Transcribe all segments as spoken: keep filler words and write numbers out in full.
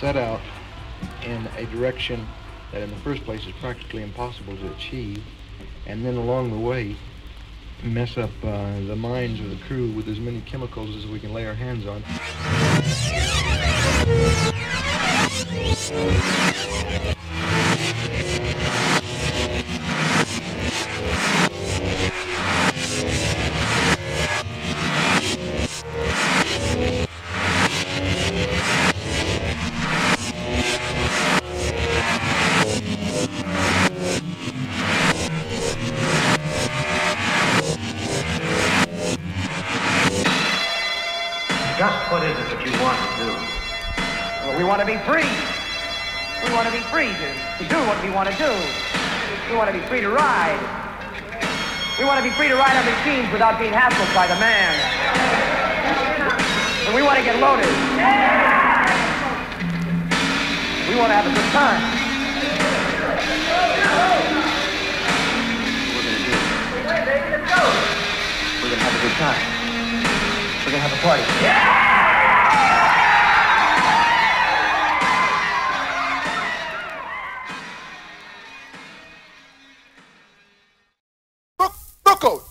set out in a direction that in the first place is practically impossible to achieve, and then along the way mess up uh, the minds of the crew with as many chemicals as we can lay our hands on. Just what is it that you want to do? Well, we want to be free. We want to be free to, to do what we want to do. We want to be free to ride. We want to be free to ride our machines without being hassled by the man. And we want to get loaded. We want to have a good time. We're going to do it. We're going to have a good time. We're gonna have a party. Yeah! Go!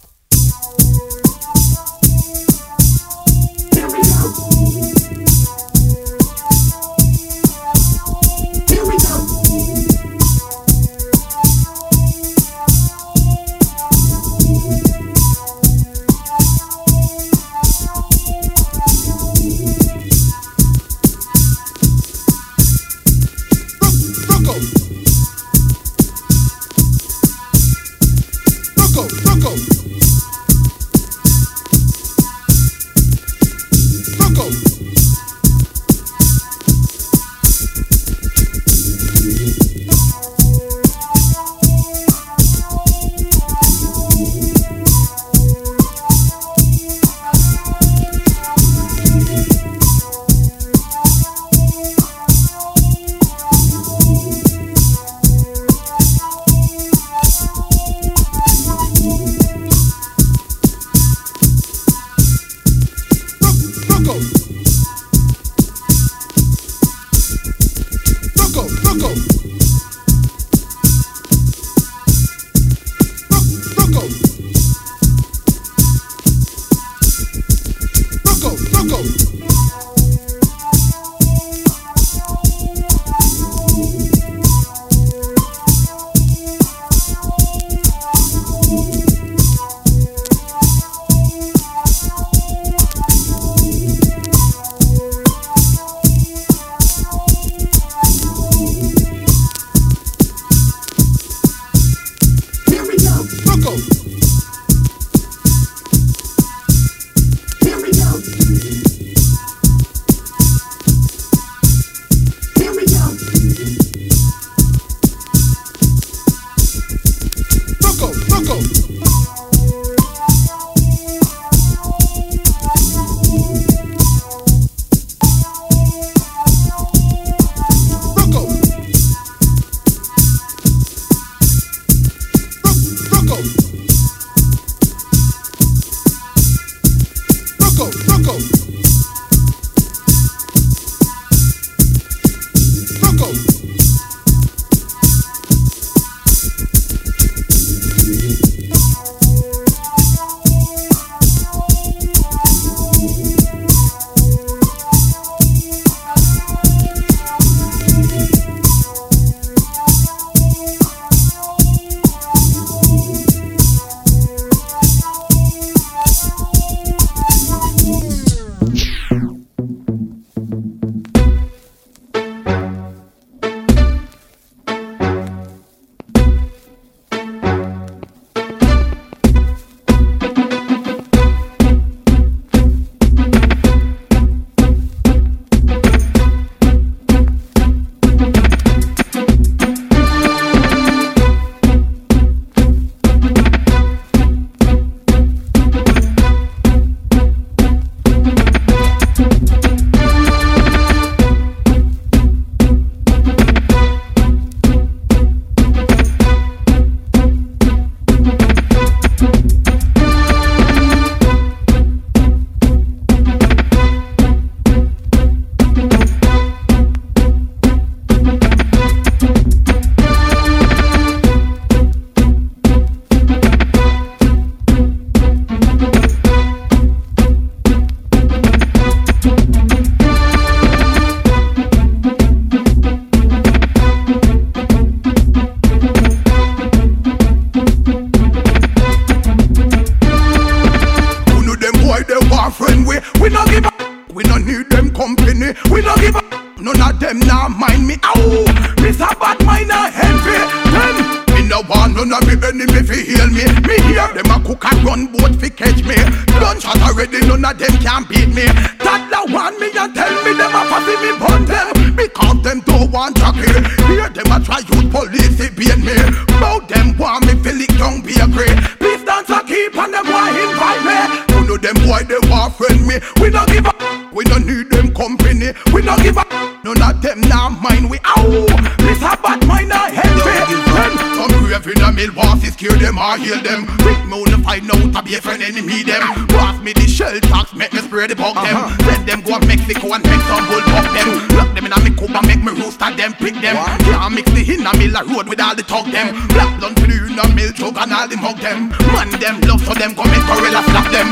envy. We don't give a none of them now mind me. Ow, this a bad mind a envy. Them me no want none of me enemy fi heal me. Me hear them a cook and run boat fi catch me. Gunshot already, none of them can beat me. Toddler want me and tell me them a pass me burn them because them don't want to kill. Hear them a try youth police they beat me. Bout them want me feel it young be a grey. Please dance a keep and them want invite me. No them boy they want friend me. We don't give a, we don't need them company. We don't give a, none of them now mind we. Ow, this a bad mind a envy. Some grave in a mill boss is kill them or heal them. Quick me to find out to be a friend enemy them. Pass me the shell tax, make me spray the bug uh -huh. them. Let them go to Mexico and make some bull pop them. Lock them in a me coma, make me roast at them, pick them. Can't mix the in a mill a road with all the talk them. Black blunt to the in a mill choke and all them hug them. Man them love so them come in gorilla slap them.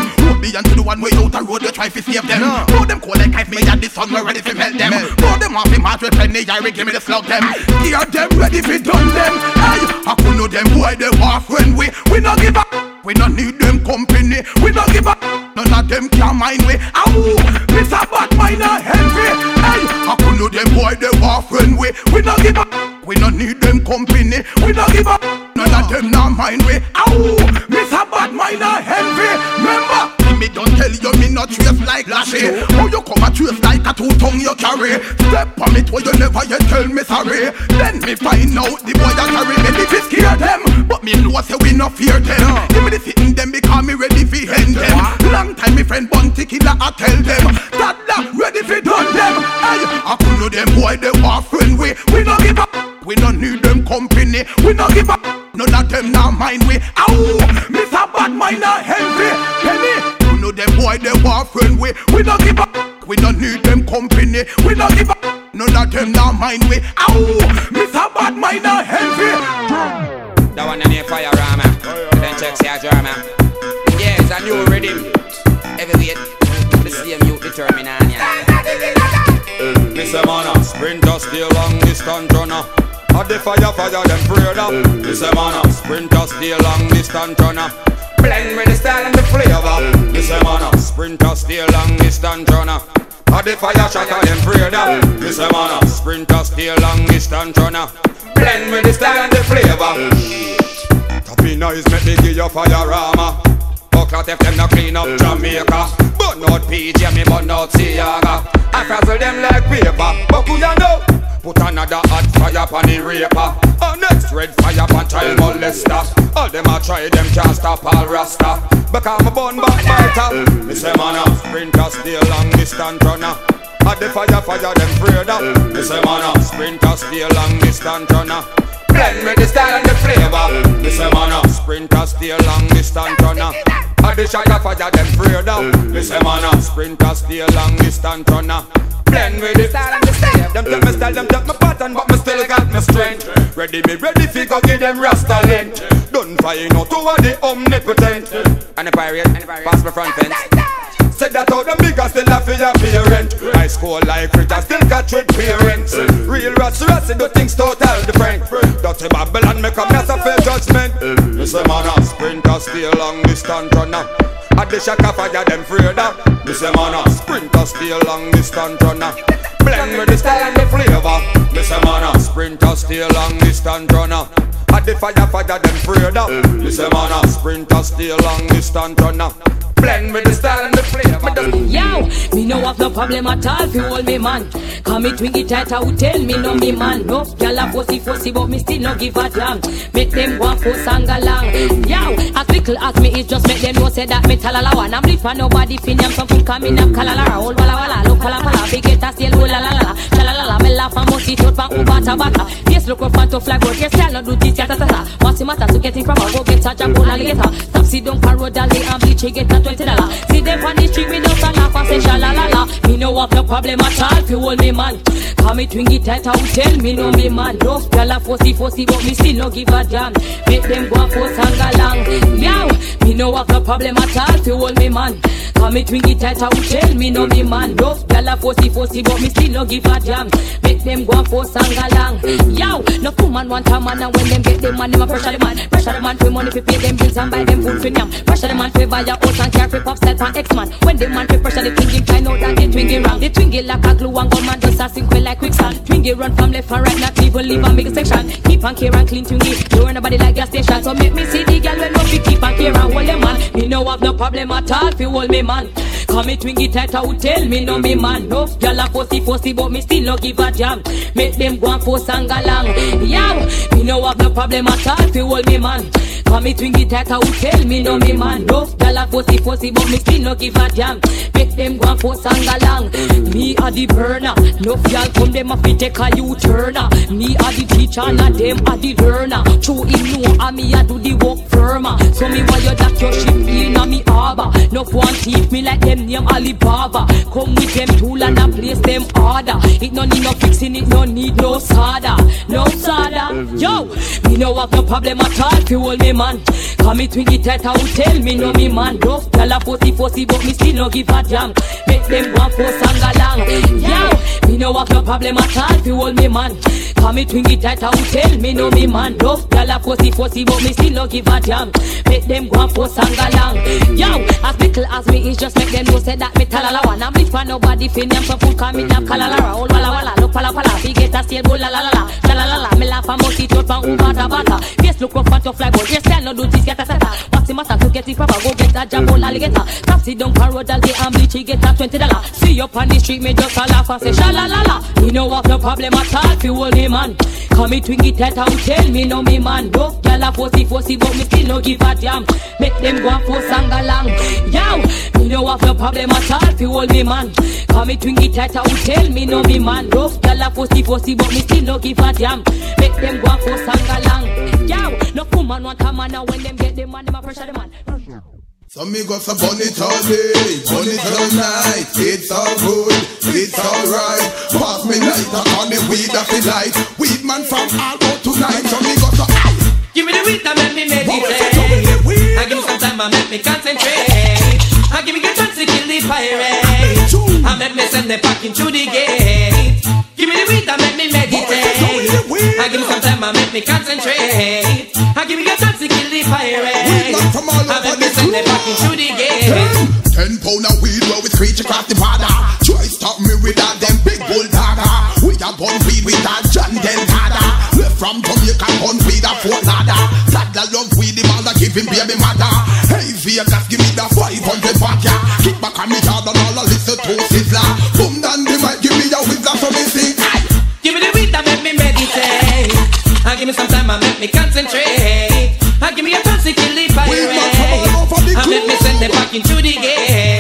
And to the one way out a road you try to save them. No them cold like ice, me and the sun we ready to melt them. No them off the match with plenty yari, give me the slug them. Hear them ready to done them. Aye, I could know them boy they war friend we. We not give a, we not need them company. We not give a, none of them can mind we. Ow, this a bad mind a envy. Aye, I could know them boy they war friend we. We not give a, we not need them company. We not give a, none of them not mind we. Ow, this a bad mind a envy. Remember me don't tell you me not trace like Lashy. How you come a trace like a two tongue you carry? Step on it where you never yet tell me sorry. Then me find out the boy that carry me. Me fi scare them, but me know say we no fear them. Give me the sitting them because me ready fi end them. Long time me friend Bunty Killer I tell them that that ready fi done them. Hey, I could know them boy they war friend we. We no give up, we no need them company. We no give up, none of them now mind we. Ow, miss a bad mind a envy. Penny them boy they war friend we. We don't give a, we don't need them company. We don't give a, none of them now mind we. Ow, miss a bad mind a envy. That one a near fire armor. Then check your drama. Yeah, it's a new rhythm. Heavyweight, the same you determine on ya. Mister Mana, sprint us the long distance runner. At the fire fire them prayed up. Mister Mana, sprint us the long distance runner. Blend with the style and the flavor. This a man a sprinter, still long distance runner. At the fire shot and them freedom. This a man a sprinter, still long distance runner. Blend with the style and the flavor. Tapping noise make me give you fire armor. Bucklet if them no clean up Jamaica. But not P J me, but not Ciara. I frazzle them like paper. But who ya know? Put another hot fire pon the raper. A next red fire pon child molester. All them a try, them can't stop all Rasta. Because I'm a bun back fighter. Me say man a sprinter, still long distance runner. At the fire fire them freedom. Me say man a sprinter, still long distance runner. Blend with the style and the flavor. Me say man a sprinter, still long distance runner. At the shot of fire them freedom. Me say man a sprinter, still long distance runner. Blend with it. Style and the style. Them take my style, them take my pattern, but me still got my strength. Ready me, ready fi go give them Rasta length. Don't find out who are the omnipotent. And the pirate, and the pirate. Pass my front fence. Said that all them bigger still a fear parent. High school like Rita still got with parents. Real Rasta Rasta do things total different. Dirty Babylon make up as a fair judgment. This a man a sprinter, still long distance runner. At the shaka fire them freedom. This a man a sprinter, still long distance runner. Blend with the style and the flavor. This a man a sprinter, still long distance runner. At the fire fire them freedom. This a man a sprinter, still long distance runner. Blend with the style and the flavor. Yo, me no have no problem at all fi hold me man. Come me twingy tight I would tell me no me man. No y'all a fussy fussy but me still no give a damn. Make them go for sang along. Yo, as little as me is just make them know say that me talalawa. Nam live for nobody fin yam something coming up kalalara. Hold wala wala look wala wala. Big get a seal wala la la la. Shalalala me laugh and must it out for ubata bata. Yes look up front to flag road. Yes y'all no do this yata tata. What's the matter to getting from a go get a jump on a later. Stop sit down parole dolly and bleach you get a twenty dollar. See them on the street me no stand up and say shalalala. Me no have no problem at all fi hold me man. Come me twingy tight out, tell me no me man. No, y'all a fussy fussy but me still no give a damn. Make them go for sang along. Meow, me no have no problem at all to hold me man. Come me twingy tight, I will tell me no me man. Rough gal a fussy fussy, but me still no give a damn. Make them go and force and galang. Yow, no woman want a man, and when them get them man, them a pressure the man. Pressure the man for money fi pay them bills and buy them food for yam. Pressure the man fi buy a house and care for pop self and ex man. When the man fi pressure the twingy, I know that the twingy wrong. The twingy like a glue and gum and just a sink like quicksand. Twingy run from left and right, not even leave and make a section. Keep and care and clean twingy, don't run nobody like gas station. So make me see the gal when we keep and care and hold them man. Me no have no problem at all fi hold me man. Come me twingy tight, I would tell me no me man. No, y'all a fussy fussy, but me still no give a jam. Make them go and force and galang. Yow, me no have no problem at all fi hold me man. Come me twingy tight, I would tell me no me man. No, y'all a fussy fussy, but me still no give a jam. Make them go and force and galang. Me a the burner, no y'all come them a fi take a U-turner. Me a the teacher, and them a the learner. True in no, and me a do the work firmer. So me while you dock your ship in a me harbor. No one thief me like them name Alibaba. Come with them tool and I place them harder. It no need no fixing, it no need no sada. No sada. Yo, me no have no problem at all fi hold me man. Come me twingy tight, I will tell me no me man. Rough gal a fussy fussy, but me still no give a damn. Make them go and force and galang. Yo, me no have no problem at all fi hold me man. Come me twingy tight, I will tell me no me man. Rough gal a fussy fussy, but me still no give a damn. Make them go and force and galang. Yo, as little as me is, just make them know said that me talala one. I'm rich for nobody fin them so food come in up kalalara. All wala wala look pala pala. We get a steel bull la la la la la la la. Me laugh and mouthy throat from over the bata. Face look rough and tough like gold. Yes, I no do this get a setter. What's the matter to get it proper? Go get a jab all alligator. Taxi down parrot all day and bleach he get a twenty dollar. See up on the street me just a laugh and say shalalala. Me no have no problem at all fi hold me man. Come me twingy tight, I will tell me no me man. Rough gal a fussy fussy, but me still no give a damn. Make them go and force and galang. Yow, me no have no problem at all fi hold me man. Come me twingy tight, I will tell me no me man. Rough gal a fussy fussy, but me still no give a damn. Make them go and force and galang. Yow, no woman want a man, and when them get them man, them a pressure the man. Some me got some bunny all day, bunny all night. It's all good, it's all right. Pass me light on the weed of the light. Weed man from Albo tonight. Some me got some. Give me the weed and let me meditate. I give me some time and make me concentrate. I give me a chance to kill the pirates. I make me send them packing through the gate. Give me the weed and let me meditate. I give me some time and make me concentrate. I give me a chance to kill the pirates. I make me send them packing through the gate. Ten, ten pound of weed where we screech across the border. Try stop me with that them big bulldada. We a bun weed with that John Delgada. Left from Jamaica bun weed a Fort Lada. That the love weed the mother giving baby mother. Hey Vegas give me the five hundred back ya. Kick back on me hard and all a listen to sizzler. Boom down the mic give me your whistler so me sing. Give me the weed that make me meditate. I give me some time and make me concentrate. I give me a chance to kill the pirate. I make me send them back into the gate.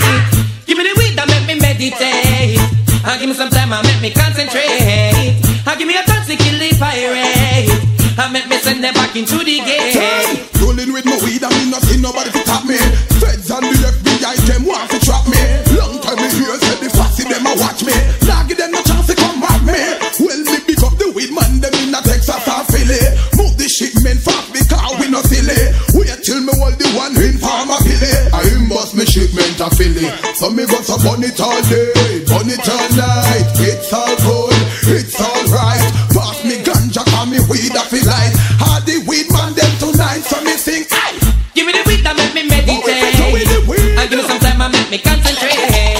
Give me the weed that make me meditate. I give me some time and make me concentrate. I give me a chance to kill the pirate. I make me send them back into the gate. Rolling with my weed, I mean not in nobody to top me. Feds and the F B I, them want to trap me. Long time me here, said the fussy them a watch me. Now give them no chance to come at me. Well me pick up the weed man, them in a Texas or Philly. Move the shipment fast because we no silly. Wait till me hold the one in farmer Billy. I must me shipment a Philly. So me got to burn it all day, burn it all night. It's all good, it's all right. Pass me ganja, call me weed a feel light. All the weed man them tonight, so me sing. Give me the weed that make me meditate. I give me some time and make me concentrate.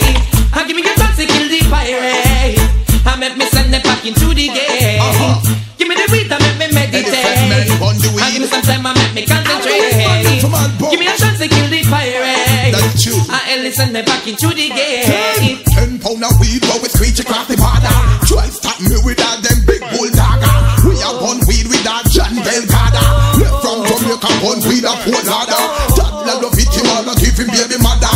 I give me a chance to kill the pirate. I make me send them back into the gate. Uh-huh. Give me the weed that make me meditate. I give me some time and make me concentrate. Give me a chance to kill the pirate. I listen them back into the gate. Ten, ten pound of weed while we screech across the border. Try stop me with all them big bulldogger. We are one weed with our John Delgada. Left from Jamaica, one weed a Fort Lada. That love it, you all not give him baby mother.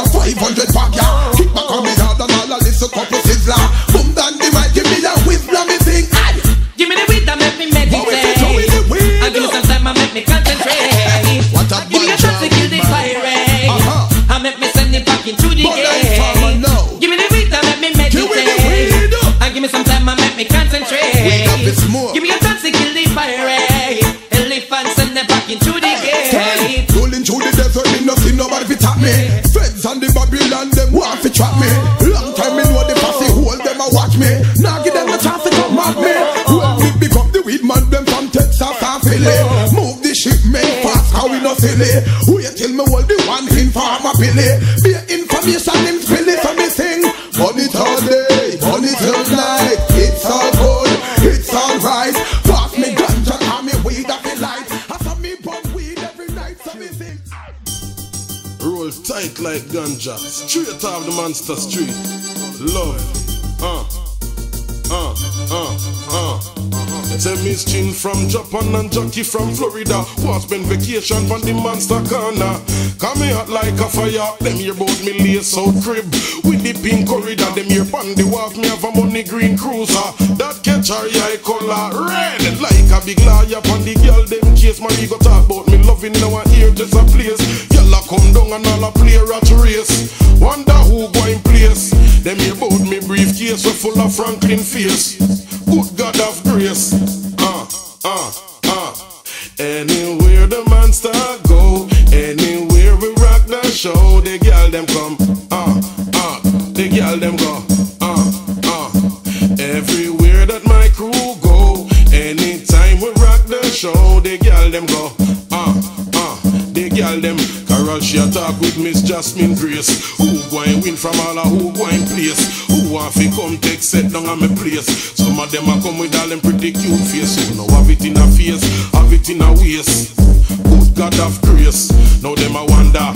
five hundred pack ya. Kick back on me hard and all a listen couple sizzler. Boom down the mic, give me a whistler, me sing. Aye. Give me the weed that make me meditate. I give me some time and make me concentrate. What a give me a chance to kill the pirate. Uh-huh. I make me send it back into the but gate. Give me the weed that make me meditate. I give me some time and make me concentrate. Give me a chance to kill the pirate. Elephants send them back into the gate. Rolling through the attack me. Friends and the Babylon, them want to trap me. Long time me know the posse hold them a watch me. Now give them a chance to come at me. When we become the weed man, them from Texas and Philly. Move the shipment fast, how we no silly. Wait till me hold the one in farmer Billy. Be information in Philly, so me sing. Money all day, money till night. It's all good, it's all right. Pass me ganja and me weed up the light. Roll tight like ganja, straight off the Monster Street. Love, uh, uh, uh, uh. It's a Miss Chin from Japan and Jackie from Florida. Was been vacation from the Monster Corner. Come out like a fire, them here bout me lace out crib. With the pink corridor, them here pan the wharf, me have a money green cruiser. That catch her eye color red, like a big liar pan the girl, them case. Man, you go talk bout me loving now and here just a place. Y'all come down and all a play rat race. Wonder who go in place. Them here bout me briefcase, so full of Franklin face. Good God of grace. Uh, uh, uh. Anywhere the monster go, anywhere we rock the show, the girl them come, uh, uh, the girl them go, uh, uh. Everywhere that my crew go, anytime we rock the show, the girl them go, uh, uh, the girl them. Carol she a talk with Miss Jasmine Grace. Who going win from all a who going place? Who have to come take set down on my place? Some of them a come with all them pretty cute face. Who no have it in a face, have it in a waist. God of grace, now them a wonder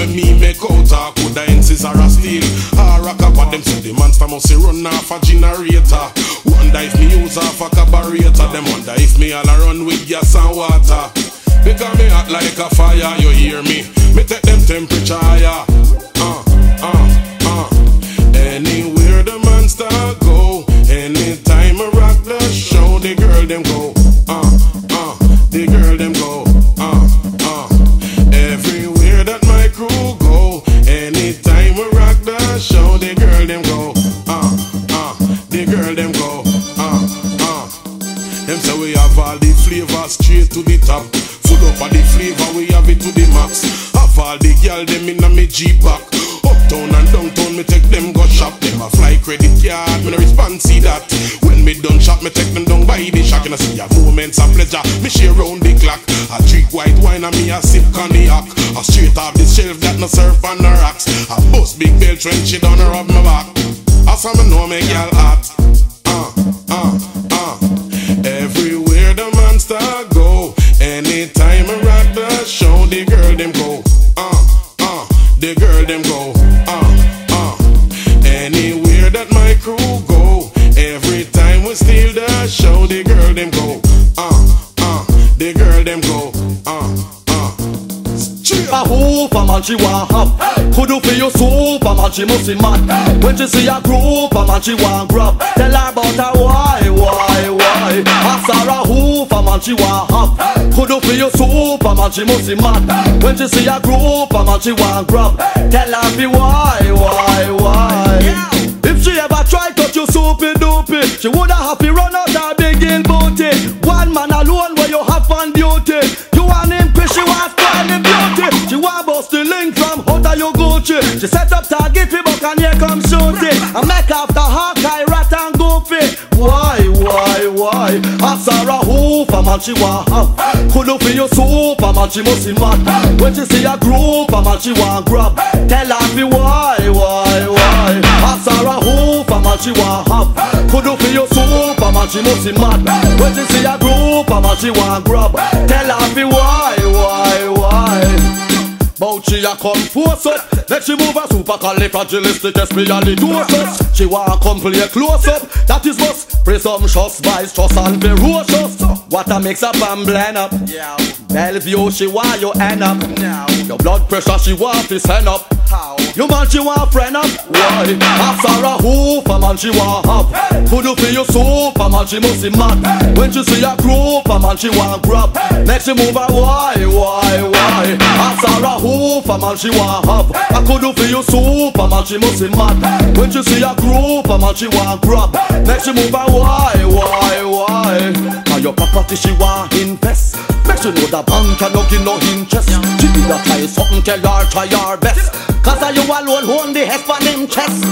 when me make out a could I insist or a steal or a cap at them, so the monster must run off a generator. Wonder if me use half a carburetor. Them wonder if me all a run with gas and water. Because me act like a fire, you hear me? Me take them temperature higher. Uh, uh, uh. Anywhere the monster go, anytime I rock the show, the girl them go. Uh, uh, the girl them go. Uh, uh. Everywhere that my crew go, anytime we rock the show, the girl them go, uh, uh, the girl them go, uh, uh. Them say we have all the flavor straight to the top. Full up of the flavor, we have it to the max. Have all the girl them in a me G-pack. Uptown and downtown, me take them go shop. Them a fly credit card, me no response see that. When me done shop, me take them down by the shack. And I see a moments of pleasure, me share round the clock. I drink white wine and me a sip cognac. I straight off the shelf that no surf on the rocks. I bust big bell trench, she down her up my back. I saw me know me girl hot. Uh, uh, uh. Everywhere the monster go, anytime I rock the show, the girl them go. Uh, uh, the girl them go. Uh, uh. Anywhere that my crew go, every time we steal the show, the girl them go. Uh, uh, the girl them go. Uh, I hope a man she want half. Hey. Could do for you soup, a man she must be mad. Hey. When she see a group, a man she want grab. Hey. Tell her about her why, why, why. Hey. Ask her a hoop, a man she want half. Hey. Could do for you soup, a man she must be mad. Hey. When she see a group, a man she want grab. Hey. Tell her be why, why, why. Yeah. If she ever try cut you soupy doopy, she woulda happy run out her big in booty. One man alone where you have on duty. You want him cause she was finding beauty. She want bust the link from Hota you Gucci. She set up target we buck and here come shooty. I make after Hawkeye, Rat and Goofy. Why, why, why? Ask her a hoof, a man she want half. Could look for you soup, a man she must be mad. When she see a group, a man she want grab. Tell her me why, why, why? Ask her a hoof, a man she want half. Could look for you soup, a man she must be mad. When she see a group, a man she want grab. Tell her me why, why, why? Bout she a come force up. Let she move a supercalifragilistic espialidocious. She wanna come play close up. That is must. Presumptuous, vice, trust and ferocious. What a mix up and blend up. Bellevue she want you end up. Your blood pressure she want to send up. You man she want friend up. Why? Ask her a hoof, a man she want up. Could do for you soup, a man she must be mad. When she see a group, a man she want grab. Next she move a why, why, why? Ask her a hoof, a man she want up. I could do for you soup, a man she must be mad. When she see a group, a man she want grab. Next she move a why, why, why? And your property she want invest. Make she know that bank cannot give no interest. you a try something, tell her try your best. Cause you alone own the head on him chest.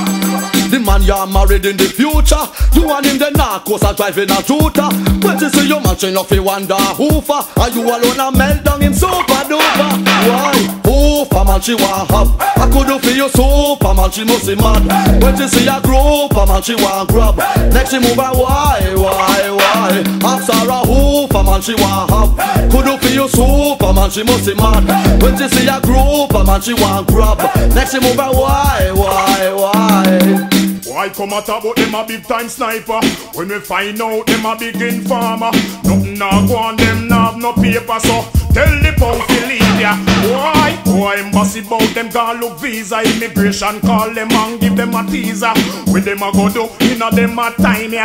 The man you are married in the future, you and him the narcos are driving a tutor. When she see you matching up he wonder hoofa, and you alone a melt down him super duper. Why? Hoofa man she want have, I could do for you super man she must be mad. When she see a group a man she want grab, next she move a why, why, why? After a hoofa man she want have, could do for you super man she must be mad. When she see a group a man she want grab, next she move a why, why, why? Why come at about them a big time sniper? When we find out them a big informer, nothing a go on them nah have no paper, so tell the pound to leave ya. Why? Why embassy bout them can't look visa? Immigration call them and give them a teaser. When them a go do, you know them a time ya,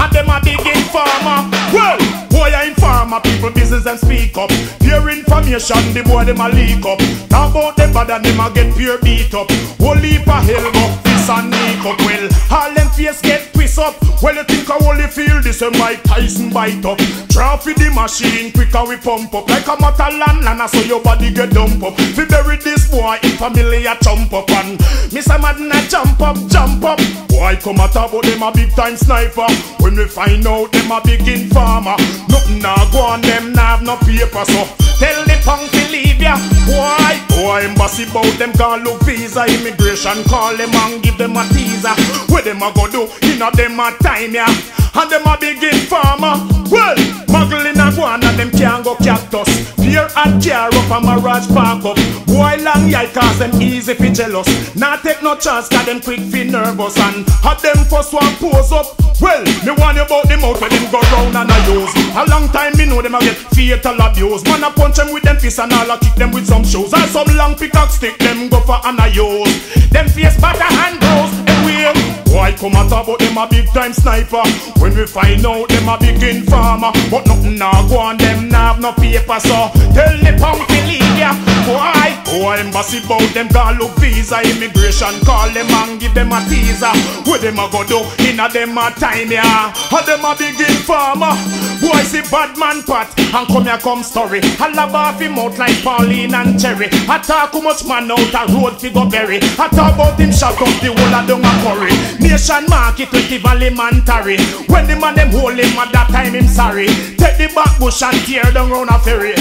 and them a big informer. Well, boy a informer, people business them speak up. Pure information, the boy them a leak up. Talk about them bad and them a get pure beat up. Whole heap a hell up. And make up well, all them face get twist up. Well, you think I only feel this and Mike Tyson bite up. Traffic the machine quicker we pump up like a matter land and I saw your body get dump up. We bury this boy in family a jump up and Mister Madden a jump up, jump up. Why come at about them a big time sniper? When we find out them a big informer, nothing a go on them nah have no paper, so tell the punk to leave ya. Why? Why embassy bout them can't look visa? Immigration call them and give them a teaser. What them a go do? You know them a time ya, and them a big informer. Well, muggle in a go and them can't go cactus. Fear and care up and marriage back up. Boy long yai cause them easy fi jealous. Nah take no chance cause them quick fi nervous. And had them first one pose up. Well, me warn you about them out where them go round and I use. A long time me know them a get fatal abuse. Man a punch them with them fists and all a kick them with some shoes. And some long pickaxe stick them go for and I use. Them face batter and blows and wheel. Why come at about them a big time sniper? When we find out them a big informer, but nothing now go on them now have no paper, so tell the punk to leave ya. Why? Why embassy bout them can't look visa? Immigration call them and give them a teaser. What them a go do? Inna them a time ya, and them a big informer. Why see bad man pat and come ya come story? I love off him out like Pauline and Cherry. I talk too much man out a road fi go bury. I talk about him shut up the whole a dung a curry. Nation market with the valley man tarry. When the man them hold him at that time him sorry. Take the back bush and tear down round a ferry.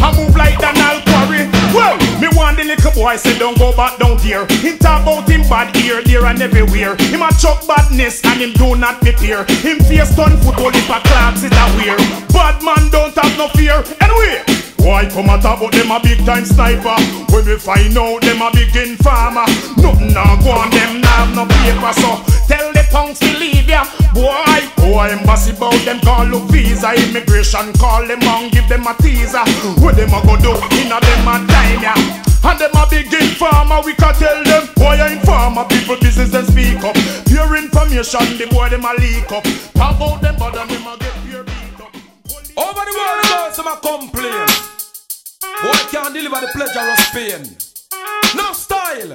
I move like Donald Quarry. Well, me want the little boy say don't go back down there. Him talk about him bad here, there and everywhere. Him a chuck badness and him do not prepare. Him face turn football if a clogs it a wear. Bad man don't have no fear anyway. Why come at about them a big time sniper? When we find out them a big informer, nothing a go on them nah have no paper, so tell the punks to leave ya. Why? Why embassy bout them call look visa? Immigration call them and give them a teaser. What them a go do? Inna them a time ya, and them a big informer. We can tell them boy a informer. People business them speak up. Pure information the boy them a leak up. Talk about them but them a get pure beat up. Over the world some a complain. Boy can't deliver the pleasure of Spain. No style.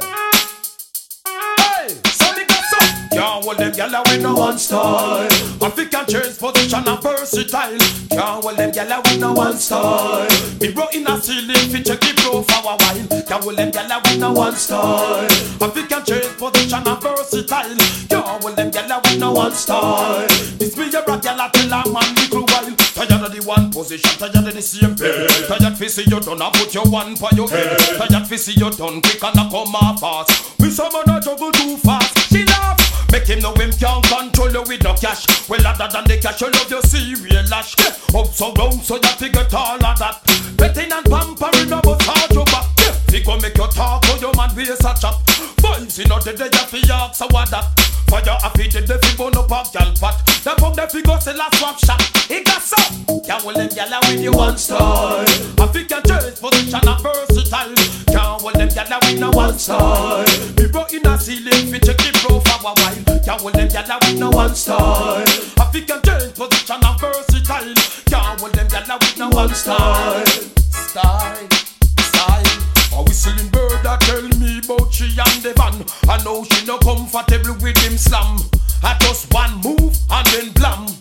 Hey, so they got some. Can't hold them gyal with no one style. African change position and versatile. Can't hold them gyal with no one style. We brought in a ceiling feature keep low for a while. Can't hold them gyal with no one style. African change position and versatile. Can't hold them gyal with no one style. This be your rock gyal till a man be crew wild. Tired of the one position, tired of the same pair. Tired fi see you done, I put your one for your head. Tired fi see you done, quick and I come a fast. With someone I juggle too fast, she laugh. Make him know him can't control you with no cash. Well, other than the cash, you love your serial lash. Up so round, so that he get all of that. Betting and pampering about how you back. He go make you talk, or your man wears a chap. Boys, you know the day you fi ask, so what that? For your happy, the day fi burn up a gyal pot. The punk the fi go sell a swap shop. He got some. Can't hold them gyal with you one style. African change position and versatile. Can't hold them gyal with no one style. We brought in a ceiling fi check the pro for a while. Can't hold them gyal with no one style. African change position and versatile. Can't hold them gyal with no one style. Style, style. A whistling bird a tell me about she and the van. I know she no comfortable with him slam. I just one move and then blam.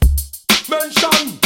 Mention.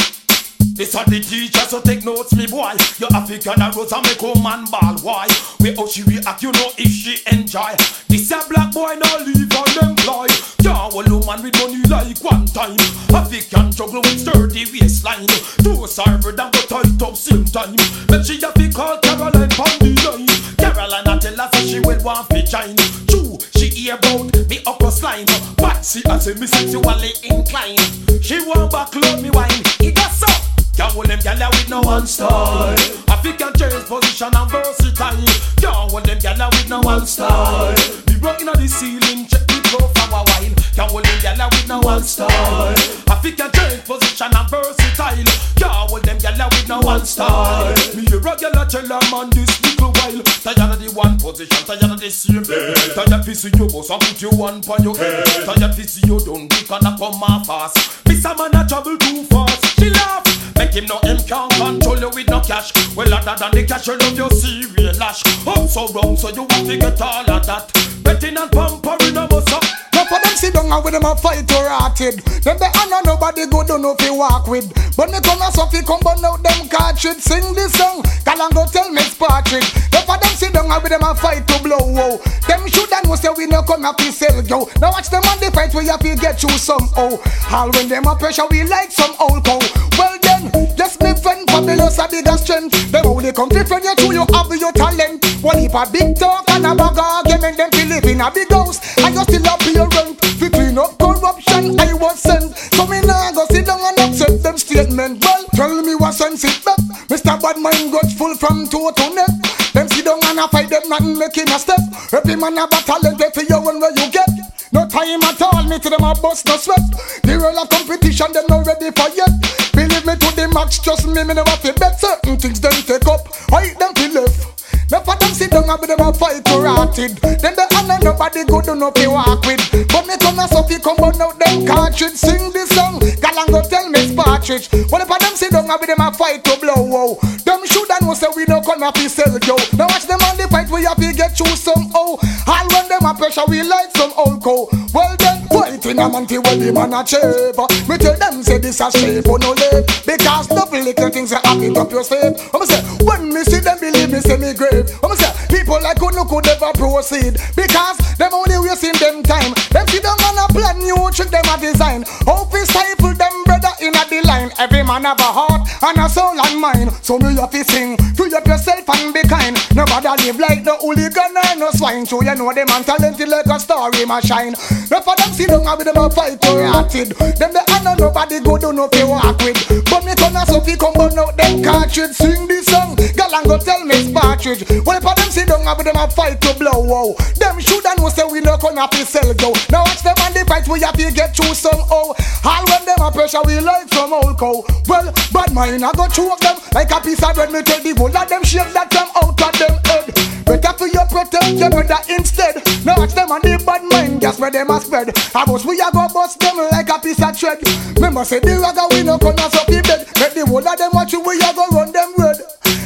This are the teacher, so take notes, me boy. Your African arrows and make a man ball. Why? We how she react, you know if she enjoy. This a black boy, now leave on them fly. Can't hold a man with money like one time. African struggle with sturdy waistline. Two server than go tight up same time. But she have to call Caroline from the line. Caroline tell her she will want to shine. True, she hear about me upper slime. But she a say me sexually inclined. She want back love me wine. It got so. Can't hold them gyal with no one style. African change position and versatile. Can't hold them gyal with no one style. Be rocking on the ceiling, check the floor for a while. Can't hold them gyal with no one style. African change position and versatile. Can't hold them gyal with no one style. Me a regular chiller man this little while. Tired of the one position, tired of the same bed. Tired of pissing you boss and put you one on your head. Tired of pissing you down, we canna come off fast. Miss a man a travel too fast. She laugh. Make him know him can't control you with no cash. Well, other than the cash, you love your serial lash. Up so wrong, so you want to get all of that. Betting and pampering no must up. Now for them sit down and with them a fight or hearted. Them they honor nobody good don't know if you walk with. But they come as if you come burn out them cartridge. Sing this song, Kalango tell Miss Patrick. Now for them sit down and with them a fight to blow. Wow. Them should and know say we no come up to sell yo. Now watch them on the fight where you feel get you somehow. All when them a pressure we like some old cow. Well then, just me friend, fabulous a bigger strength. Them only come to friend you to you have your talent. One heap a big talk and a bag of argument. Them feel live in a big house and you still up your rent. To clean up corruption I was sent. So me now go sit down and accept them statement. Well, tell me what sense it back. Mister Badman got full from toe to neck. Them sit down and a fight them not making a step. Every man have a talent they feel you and where you get. No time at all, me to them a bust no sweat. The role of competition them not ready for yet. Believe me to the match, trust me, me never feel bet. Certain things them take up, I eat them feel left. Now for them sit down and with them a fight to rotted. Then they honor nobody good don't know if you walk with. But me turn a Sophie come burn out them cartridge. Sing this song, Galango tell Miss Partridge. Well if them sit down and with them a fight to blow wow. Them should and know say we no come up to sell yo. Now watch them on the fight where you have to get you somehow. And when them a pressure we like some old cow. Well then, fighting a monty where the man a cheaper. Me tell them say this a shape for no live. Because double little things you have it up your sleeve. I'm say, when me see them believe me say me great. I'ma say, people like Kunu could never proceed because them only wasting them time. Them see them on a plan, new trick them a design. Hope we disciple them brother in a the line. Every man have a heart and a soul and mind. So me have to sing, free up yourself and be kind. Nobody live like no hooligan or no swine. So you know them and talented like a star in my shine. Now for them see them a with them a fight to hearted. Them they honor nobody good don't know if you walk with. But me turn a Sophie come burn out them cartridge. Sing this song, Galango tell Miss Partridge. Well, if them sit down with them a fight to blow, wow. Them should and know say we no come up to sell go. Now watch them and the fight we have to get through somehow. All when them a pressure we like from old cow. Well, bad mind I go choke them like a piece of bread. Me tell the whole of them shake that them out of them head. Better for you protect your brother instead. Now watch them and the bad mind just where them a spread. I must we a go bust them like a piece of thread. Me must say the ragga we no come up in bed. Let the whole of them watch you we a go run them red.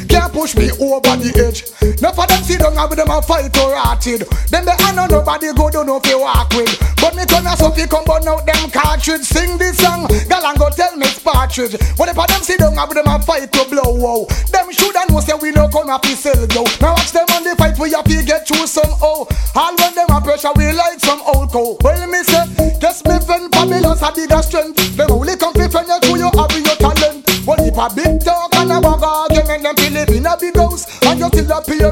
Can't push me over the edge. Now for them sit down and with them a fight to rotted. Then they honor nobody good don't know if you walk with. But me turn a Sophie come burn out them cartridge. Sing this song, Galango tell Miss Partridge. What if them sit down and with them a fight to blow wow. Them should and know say we no come up to sell yo. Now watch them on the fight we have to get through somehow. All when them a pressure we like some old cow. Well me say, just me friend fabulous a bigger strength. Them only come to friend you to you have your talent. Well if a big talk and a bag argument them feel live in a big house and you still up here.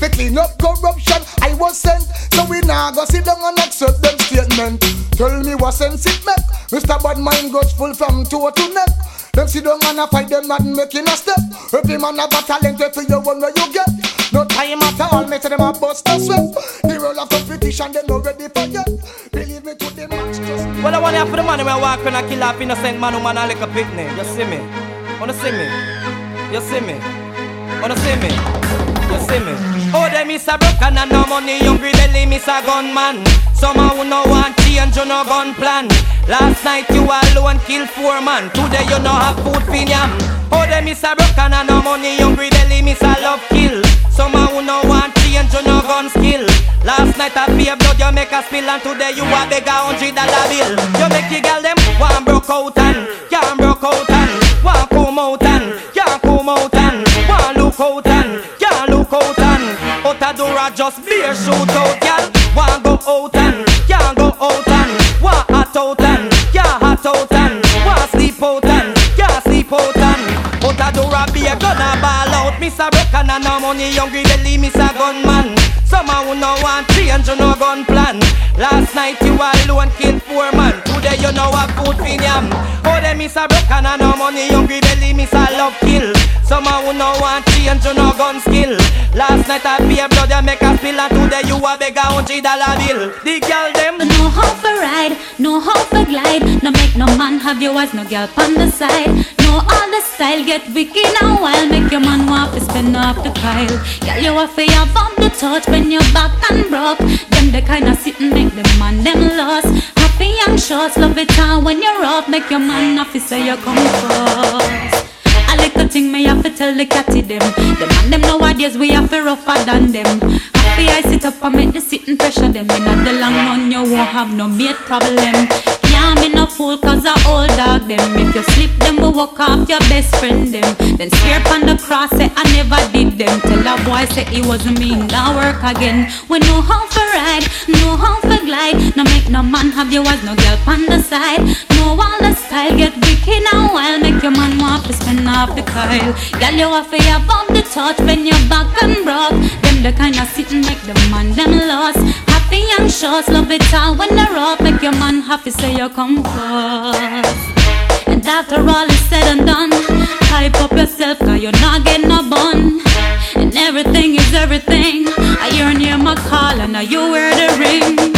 They clean up corruption, I was sent. So we now go sit down and accept them statement. Tell me what sense it make. Mister Badman goes full from toe to neck. Them sit down and fight them not making a step. Every man have a talent, if you one where you get. No time at all, make them a bust a sweat. The role of competition, they no ready for yet. Believe me to the match just. Well I want to for the money where I walk when I kill off innocent man who man I like a picnic. You see me? Wanna see me? You see me? Wanna see me? You see me? Oh, them is a broken and no money hungry, they leave me a gunman. Somehow who no want change, you no gun plan. Last night you alone kill four man, today you no have food for yam. Oh, them is a broken and no money hungry, they leave me a love kill. Somehow who no want change, you no gun skill. Last night I fear blood, you make a spill and today you a beg a hundred dollar bill. You make the girl them, one broke out and, can't broke out and, one come out. Otadora just be a shoot out, girl. Wanna go out and can't go out and wanna hot out and can't hot out and wanna sleep out and can't sleep out and Otadora be a gonna ball out. Mister Broken and no money, hungry belly, Mister Gunman. Someone who no want three hundred no gun plan. Last night you alone killed four man. Today you know have food for them. Oh, them Mister Broken and no money, hungry belly, Mister Love Kill. Someone who no want three hundred no gun skill. Last night I be a brother make a spill, and today you a beg a hundred dollar bill. The girl them no hope for ride, no hope for glide. No make no man have you as no girl on the side. No all the style get wicked and wild. Make your man want to spend off the pile. Girl you a fi a bomb the touch when you back and broke. Them the kind of sit and make the man them lost. Happy and short, love it all when you're off. Make your man off say you come first. A little thing me have to tell the catty them. The man them nowadays we have to rougher than them. Happy I sit up and make the sitting pressure them. In the long run you won't have no mate problem. Yeah me no fool cause I old dog them. If you slip them we walk off your best friend them. Then swear on the cross say I never did them. Tell a boy say it wasn't me now work again. We know how for ride, know how for glide. No make no man have you as no girl on the side. Know all the style get wicked now while make your man want to spend off the coil. Girl you have to have up the touch when you're back and broke. Them the kind of sit and make the man them lost. Happy and short, love it all when they're up. Make your man happy say you come first. And after all is said and done, hype up yourself cause you're not getting no bun. And everything is everything. I hear near my call and now you wear the ring.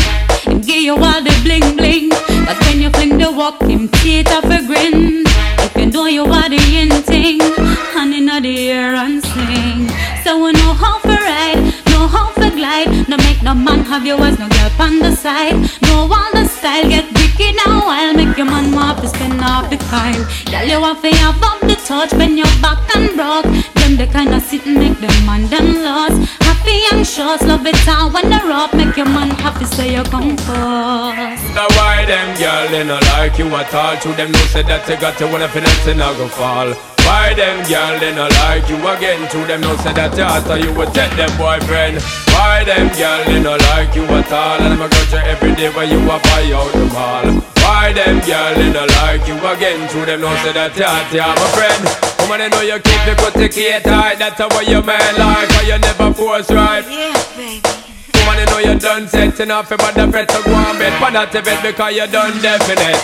And give you all the bling bling. But when you fling the walk, him teeth off a grin. If you know you are the in thing, hand inna the air and sing. So we know how for ride, know how for glide. No make no man have you as no girl on the side. Know all the style get wicked now while make your man want to spend off the coil. Girl you want to have up the touch when you're back and broke. Them the kind of sit and make the man them lost. Happy and short, love it all when they're up. Make your man happy so you come first. Now why them girl they no like you at all? To them no say that they got you when I finesse and I go fall. Why them girl they no like you again? To them no say that they after you would take them boyfriend. Why them girl they no like you at all? And I'ma got you every day when you a buy out the mall. Why them girl they no like you again? To them no say that they after I'm a friend. Woman, I know you keep your cutie tight. That's how your man like, but you never force right. Yeah, baby. Woman, I know you done setting off about the fret, so go on bed, but not to bed because you done definite.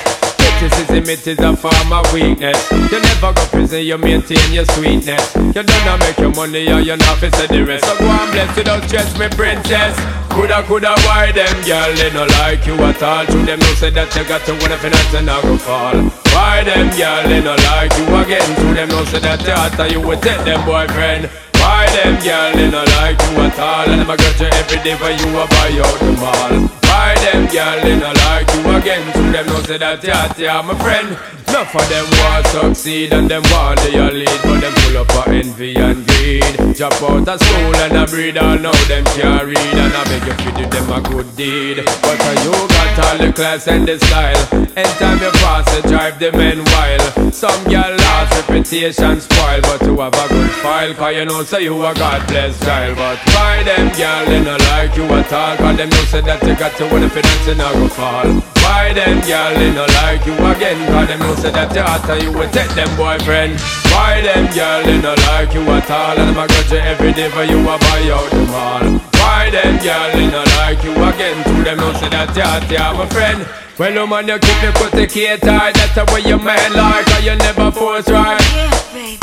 Criticism, it is a form of weakness. You never go prison, you maintain your sweetness. You don't make your money or you're not fit to the rest. So go on bless you, don't stress me, princess. Coulda, coulda, why them girl they no like you at all? To them no say that you got to win a finance and I go fall. Why them girl they no like you again? To them no say that you after you would take them boyfriend. Why them girl they no like you at all? And I'ma get you every day when you a buy out the mall. Why them girl they no like you again? To them no say that you after I'm a friend. Enough of them want succeed and them want they a lead, but them full up of envy and greed. Drop out of school and a breed and now them can't read. And I make you feed you them a good deed. But you got all the class and the style. And time you pass you drive the men wild. Some girl lost reputation spoil, but you have a good file, cause you know say you a God blessed child. But why them girl they no like you at all? Cause them know say that you got to win the finance and I go fall. Why them girl they no like you again? Cause them know say that you after you would take them boyfriend. Why them girl they no like you at all? And I'ma got you every day for you a buy out the mall. Why them girl they no like you again? To them no say that you after I'm a friend. Well no man you keep your cutie tight. That's the way your man like, cause you never force right. Yes baby.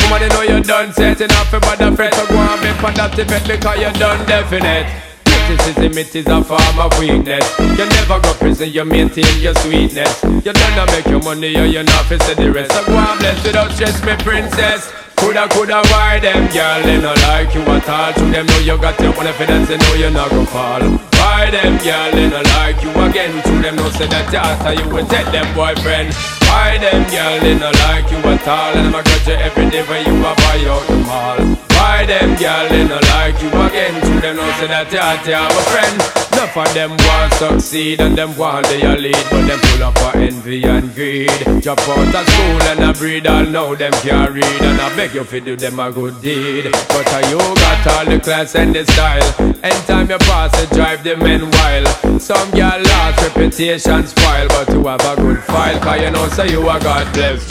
Woman you know you done setting off about the fret. So go on be productive because you done definite. Criticism, it is a form of weakness. You never go prison, you maintain your sweetness. You don't make your money or you're not fit to the rest. So go and bless without stress, me princess. Coulda, coulda, why them girl they no like you at all? To them know you got your own evidence, they know you're not gonna fall. Why them girl they no like you again? To them know say that after you would take them boyfriend. Why them girl, they no like you at all, and I'ma grudge you every day when you a buy out the mall. Why them girl, they no like you again, to them know say that you are your friend. Enough of them want succeed and them want they a lead, but them full up of envy and greed. Drop out of school and a breed, all now them can't read, and I beg you fi do them a good deed. But uh, you got all the class and the style, and time you pass it drive the men wild. Some girl lost reputation spoil, but you have a good file, cause you know say you are God blessed.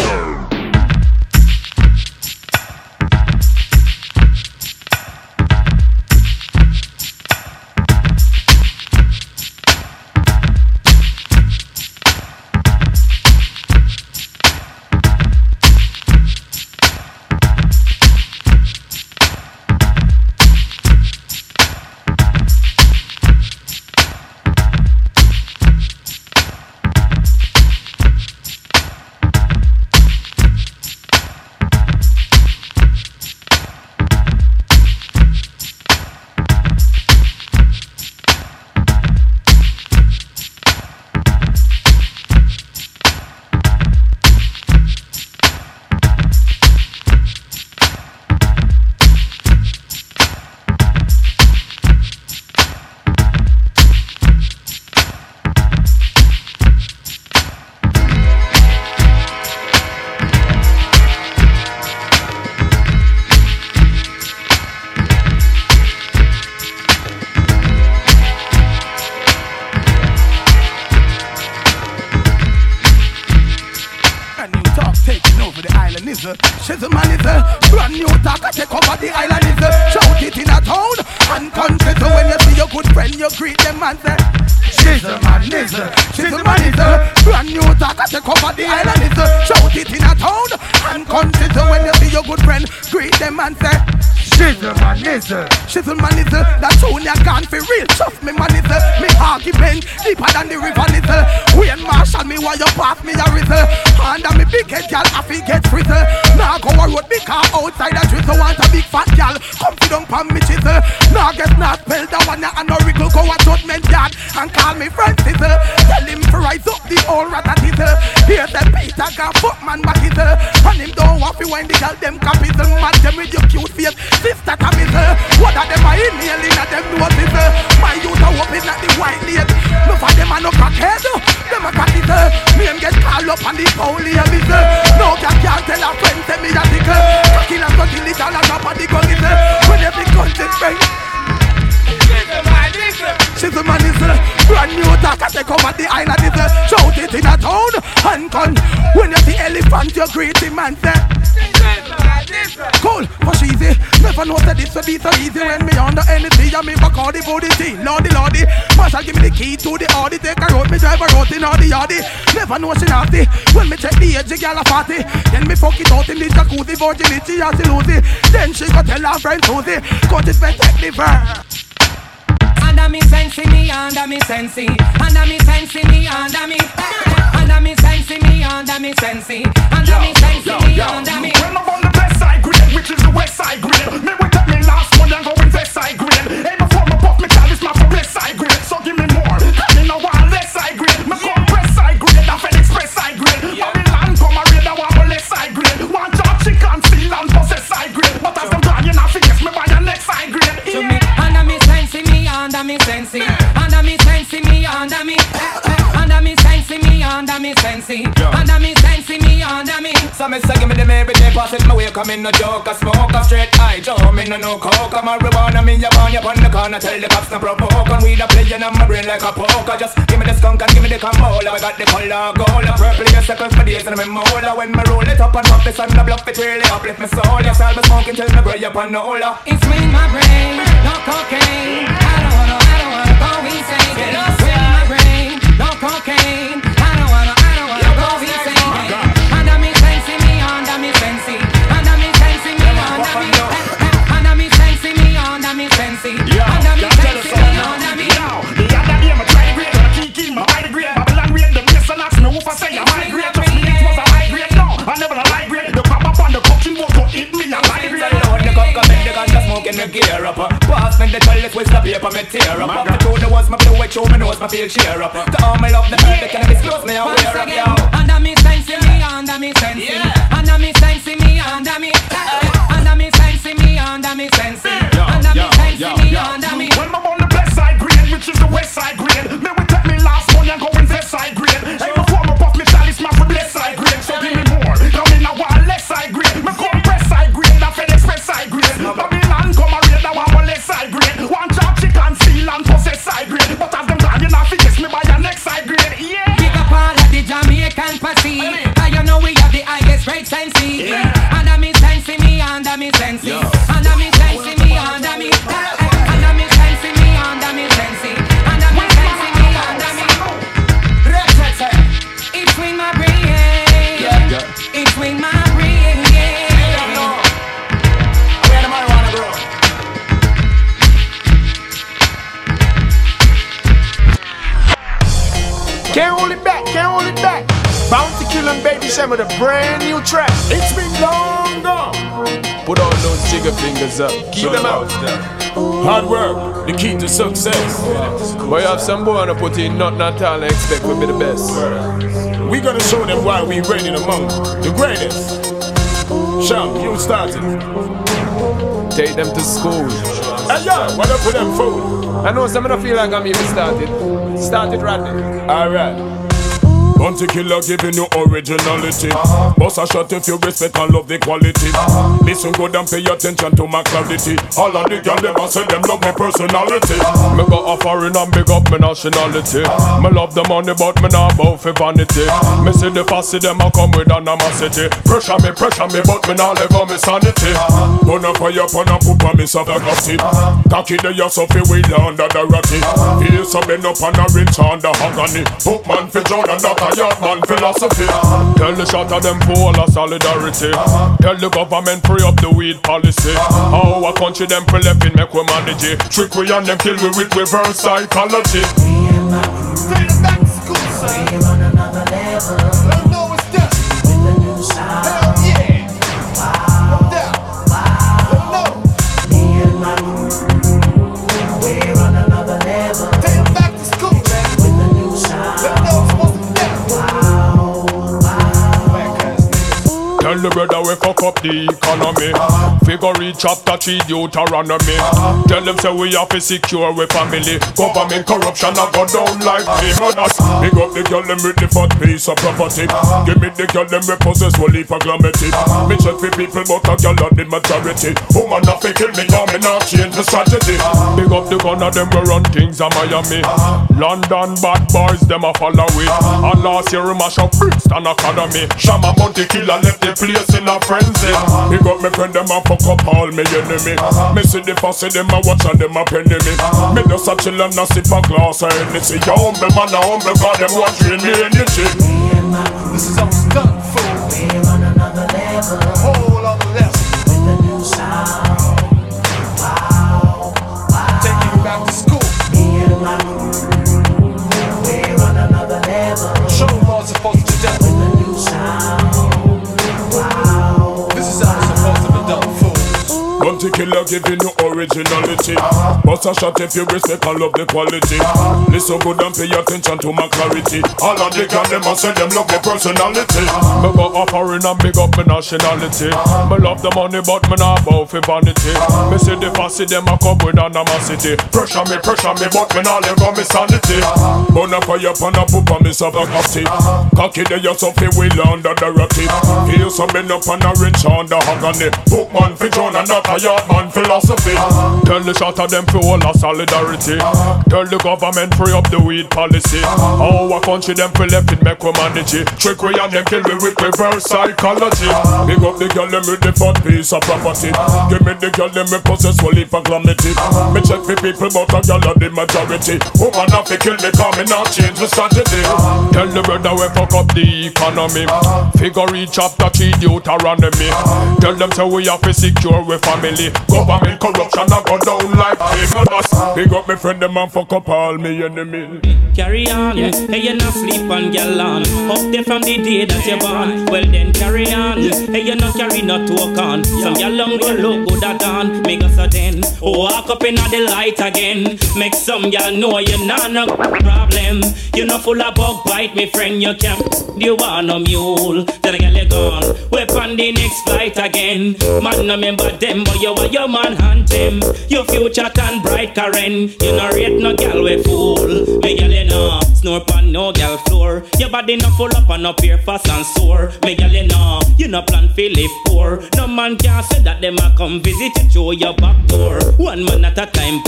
She's a man is a brand new talk, I take over the island is a shout it in a town and country. So when you see your good friend, you greet them and say, she's a man is a, she's a man is a brand new talk, I take over the island is a shout it in a town and country. So when you see your good friend, greet them and say, she's a man is a, she's a man is a, that's only I can't be real. Trust me man is a, me argument deeper than the river is a, when Marshall me while you pass me a rizzle, under me big head y'all I feel get frizzle. Now go a road, because outside a drizzle, want a big fat gal, come to them pan me chisel. Now get not spell the one that and no wriggle, go a judgment yard and call me friend sizzle. Tell him to rise up the old rat a tizzle. Here's the Peter got footman back hizzle, and him don't want to when the gal them capizzle. Man them with your cute face, sister to mizzle. What are them a inhaling and them no sizzle. My youth a whooping at the white lane, no for them a no crackhead, them a crackhizzle. Me and get called up and the poli a mizzle. No gal can't tell a friend send me that tickle, talking and talking it all on top of the gun is when every country's friend. She's a man is a, she's a man is a, brand new talk I take over the island is a, shout it in a town and con. When you see elephant you greet him and say, she's a man is a. Cool, but she's easy, never know that this will be so easy. When me under anything I me for call the body tea, lordy lordy. Marshall give me the key to the Audi, take a road, me drive a road in all the yardy. Never know she naughty, when me check the edge, the girl a party. Then me fuck it out in the jacuzzi, virginity as she lose it. Then she go tell her friend Susie, cause it's been technical. Under me sensing me, under me sensing, under me sensing me, under me, under me sensing me, under me sensing, under me sensing me, under me. When I'm on the best side grid, which is the west side grid, me will take me last one and go in best side grid. Ain't before my pop me tell this man for best side grid, so give me more. I mean I want less side grid, me go best side grid, I feel express side grid. I mean land come around, I want my less side grid. One job she can't steal and possess side grid, but as them gone you not forget me by the next side grid. Under me sensing, under me sensing me, under me, under me sensing me, under me sensing, under me sensing me, under me. So me say give me them every day, pass it my way, come in no joke, I smoke a straight high, Joe, me no no coke, I'm a marijuana, me ya born, ya born the corner, tell the cops no provoke, and weed a playin' on my brain like a poker, just give me the skunk and give me the camola, I got the color gold, purple in the seconds for days and me mola, when me roll it up and pop this on the bluff, it really uplift my soul, yes I'll be smoking till me grow up on the ola. It's me in my brain, no cocaine, I don't wanna, I don't wanna go insane. Get up in my brain, no cocaine. I don't wanna, I don't wanna go insane. Under me sensing me, under me sensing, under me sensing me, under me, under me sensing me, under me sensing, under me sensing me, under me. The other day my try grade, my key key, my high grade, Babylon grade, the yes and ask me who I say I'm high grade. Just me it was a high grade, no, I never a high grade. The pop up on the cooking boat to eat me a high grade. Smoking the gear up, pass me the toilet with the paper, me tear up. Up the two the ones, my blue way through, my nose, my feel cheer up. To all my love, the earth, they can't disclose me, I wear up, yo. Under me sensing me, under me sensing. Yeah. Under me sensing me under me. Uh, under me sensing me under me sensing. Under me sensing me under me. When I'm on the best side green, which is the west side green, then we take me last one and go in left side green. Hey, before I pop me chalice, my for left side green. So give me more. Now me now want left side green. Me come west side green, now feel express side green. Babylon come a raid, now I'm on left side green. One job chicken steal and possess side green. But as them gone, you now fix me by your next side green. Yeah. Jamaican pussy, I you know we have the highest rate sensei. And I mean sensei me, and I mean sensei. And I mean sensei me, and I mean And I mean sensei me, and I mean sensei. And I mean sensei me, and I mean It's with my brain, it's with my brain. Where the marijuana grow? Can't hold it back, can't hold it back. Bound to kill and baby sham with a brand new track. It's been long gone. Put all those jigger fingers up. Keep them out. Hard work, the key to success. But you have some boy on a put in, not not all I expect will be the best. We gonna show them why we reigning among the greatest. Sham, you started. Take them to school. Hey yo, what up with them food? I know some of them feel like I'm even started. Started right there. Alright. Bunty killer giving you originality. Uh-huh. Boss a shot if you respect and love the quality. Uh-huh. Listen good and pay attention to my clarity. All of the girls never say them love my personality. Uh-huh. Me got a foreign and big up my nationality. Uh-huh. Me love the money but me not bout for vanity. Uh-huh. Me see the fussy them a come with animosity. Pressure me, pressure me but me not let go me sanity. Uh-huh. Gonna fire pon a poop and me suffer a gossip. Uh-huh. Cocky the yourself fi wheel under the ratty. Uh-huh. Feel some bend up and a rich under agony. Book man fi Jordan that Yard man philosophy. Uh-huh. Tell the shot of them for all of solidarity. Uh-huh. Tell the government free up the weed policy. Uh-huh. Our country them for left in make we manage it. Trick we and them kill we with reverse psychology. We in my straight back to school, sir. We on another level. I know it's that. With the new sound. Hell yeah. Wow. That. Wow. Wow. Me and my we're on another level. Take back to school, man. With the new sound. Tell the brother we fuck up the economy. Uh-huh. Figure read chapter three Deuteronomy. Uh-huh. Tell them say we have to secure we family. Government corruption a go down like the others. Big up the girl them with the fat piece of property. Uh-huh. Give me the girl them we possess whole heap of glamity. Uh-huh. Me check for people but a girl a did majority. Woman a fi kill me now me not change the strategy. Uh-huh. Big up the gun of them we run things a Miami. Uh-huh. London bad boys them a follow it. Uh-huh. And last year we mash up Brixton Academy. Shaman Monty killer left the place in a frenzy. Uh-huh. He got me friend them and fuck up all me enemy. Uh-huh. Me see the fussy them and watch and them a penny me. Uh-huh. Me just a chill and a sip a glass of anything. You humble man a humble cause them want drain me energy. Me and my crew, this is how it's done for. We're on another level. Whole other level. With the new sound. Wow, wow. Taking you back to school. Me and my crew, we're on another level. Show them what's supposed to do. With the new sound. Bunty killer giving you originality. Uh-huh. Bust a shot if you respect and love the quality. Uh-huh. Listen good and pay attention to my clarity. All of the girls them a say them love my personality. Uh-huh. Me got a foreign and big up my nationality. Uh-huh. Me love the money but me not bout for vanity. Uh-huh. Me see the fussy them a come with animosity. Pressure me, pressure me but me not let go me sanity. Uh-huh. Burn a fire pon a poop and me serve a coffee. Uh-huh. Cocky the yourself fi wheel under the ratty. Uh-huh. Feel some bend up and a rich under agony. Bookman fi John and not. Yard man philosophy. Uh-huh. Tell the shot of them for all of solidarity. Uh-huh. Tell the government free up the weed policy. Uh-huh. Our country them for left it make we manage it. Trick we and them kill we with reverse psychology. Uh-huh. Big up the girl them with the fat piece of property. Uh-huh. Give me the girl them we possess whole heap of glamity. Uh-huh. Me check for people but a girl of the majority. Woman have to kill me cause me not change the strategy. Uh-huh. Tell the brother we fuck up the economy. Uh-huh. Figure each chapter three Deuteronomy. Uh-huh. Tell them say we have to secure we family. Government corruption and I go down like a bus. Big up me friend them and fuck up all me enemy. Carry on, yeah. Hey you no sleep on girl on. Up there from the day that you born. Well then carry on, yeah. Hey you no carry not walk on. Some girl long go low go that on. Me go sudden, walk up in the light again. Make some girl know you not no problem. You no full of bug bite me friend. You can't you want no mule. Tell the girl you gone. We're on the next flight again. Man no remember them but you are your man hunt him. Your future turn bright Karen. You no rate no girl we fool. Me girl you know snore pan no girl floor. Your body no full up and up here fast and sore. Me girl you know you no plan feel live poor. No man can say that them a come visit you through your back door. One man at a time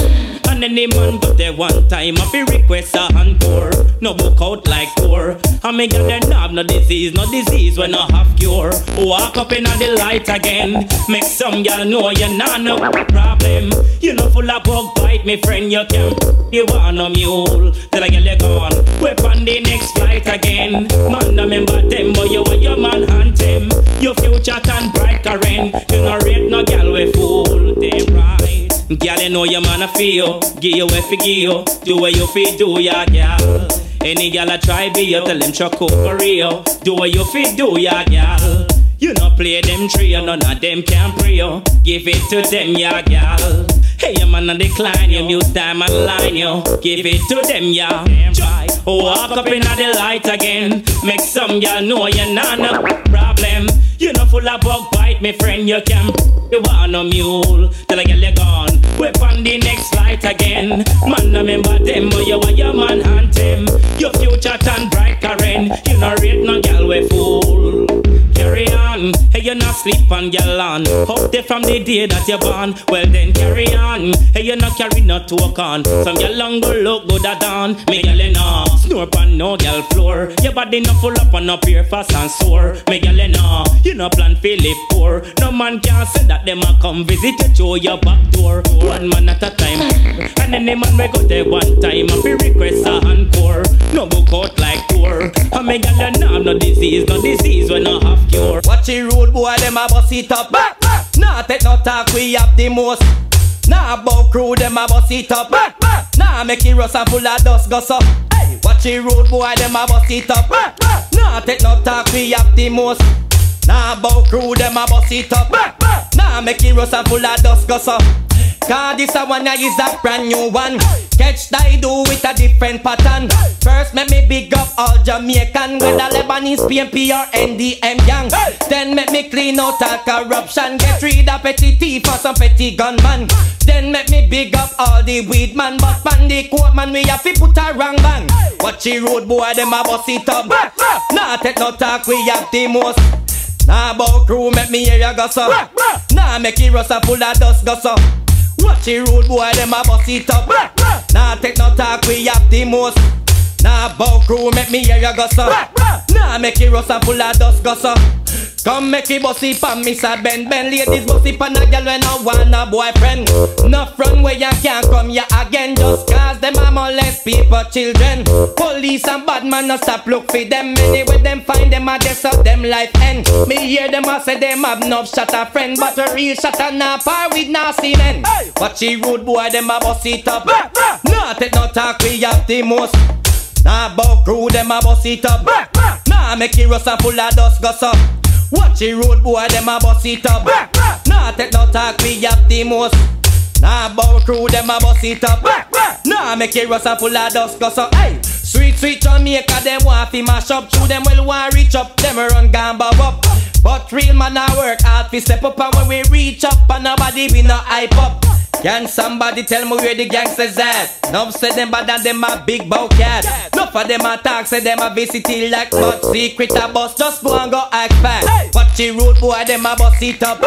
and any man but they one time up he request a encore. No book out like poor. And me girl they no have no disease. No disease we no have cure. Walk up in the light again. Make some girl know you not no problem. You no full of bug bite me friend. You can't you want no mule. Tell a girl you gone. We're on the next flight again. Man no remember them but you are your man hunt him. Your future turn bright Karen. You no rate no girl we fool. They right. Girl you know your man a feel. Give you a figure. Do what you feel do ya girl. Any girl a try be you. Tell him chuck over real. Do what you feel do ya girl. You no play them trio, none of them can pray. Oh. Give it to them, ya gal. Hey, your man a decline, your mute time and line, yo. Give it to them, ya. Walk up in the light again. Make some y'all know you're not no problem. You no full of bug bite, me friend. You can't you want no mule. Till I get leg on. We're on the next flight again. Man, no remember them, but you are your man hunt him. Your future turn bright, Karen. You no rate no gal, we fool. Carry on, hey you not sleep on your lawn. Up there from the day that you born. Well then carry on, hey you not carry not walk on. Some your long go look good at dawn. Me girl you know, snore on no girl floor. Your body not full up and up here fast and sore. Me girl you know, you no plan feel it poor. No man can say that them a come visit you through your back door. One man at a time, and any man we go there one time. If you request a encore, no book out like poor. And me girl you know, no disease, no disease we no have. Watch the road boy, them a bust it up. Nah take no talk, we have the most. Nah about crew, them a bust it up. Nah make it rust and full of dust goss up. Hey, watch the road boy, them a bust it up. Nah take no talk, we have the most. Nah about crew, them a bust it up. Nah make it rust and full of dust goss up. Cause this a one is a brand new one. Catch that I do with a different pattern. First make me big up all Jamaican. Whether Lebanese, P M P or N D M gang. Then make me clean out all corruption. Get rid of petty thief for some petty gunman. Then make me big up all the weed man. But pan the court man we have to put a wrong bang. Watch the road boy them a bust it up. Nah take no talk we have the most. Nah about crew make me hear ya gossip. Nah make it rust full of dust gossip. Watch the road boy, them a bust it up. Nah take no talk, we have the most. Nah bow crew, make me hear ya gossip. Nah make it rust and full of dust gossip. Come make it bossy pan, Miss a Ben Ben. Ladies bossy pan a gal when I want a boyfriend. Nuff run where ya can't come ya again. Just cause them a molest people, children. Police and bad man no stop look for them. Anyway them find them a guess up them life end. Me hear them a say them have no shot a friend. But a real shot a na par with nasty men. Watch the rude boy them a bossy it up. Nah take no talk we have the most. Nah bow crew them a bossy it up. Nah make it rust and full of dust gossip. Watch the road boy, them a bust it up. Nah take no talk, we have the most. Nah bow crew, them a bust it up. Nah make it rust and full of dust gossip. Hey, sweet sweet Jamaica, them want fi mash up. Through them well want reach up, them run gamba up. But real man a work hard fi step up, and when we reach up, and nobody we no hype up. Can somebody tell me where the gangsters at? Nuff say them bad and them a big bow cat. Nuff of them a talk say them a V C T like. But secret a bust just go and go act back. Watch the road boy them a bust it up.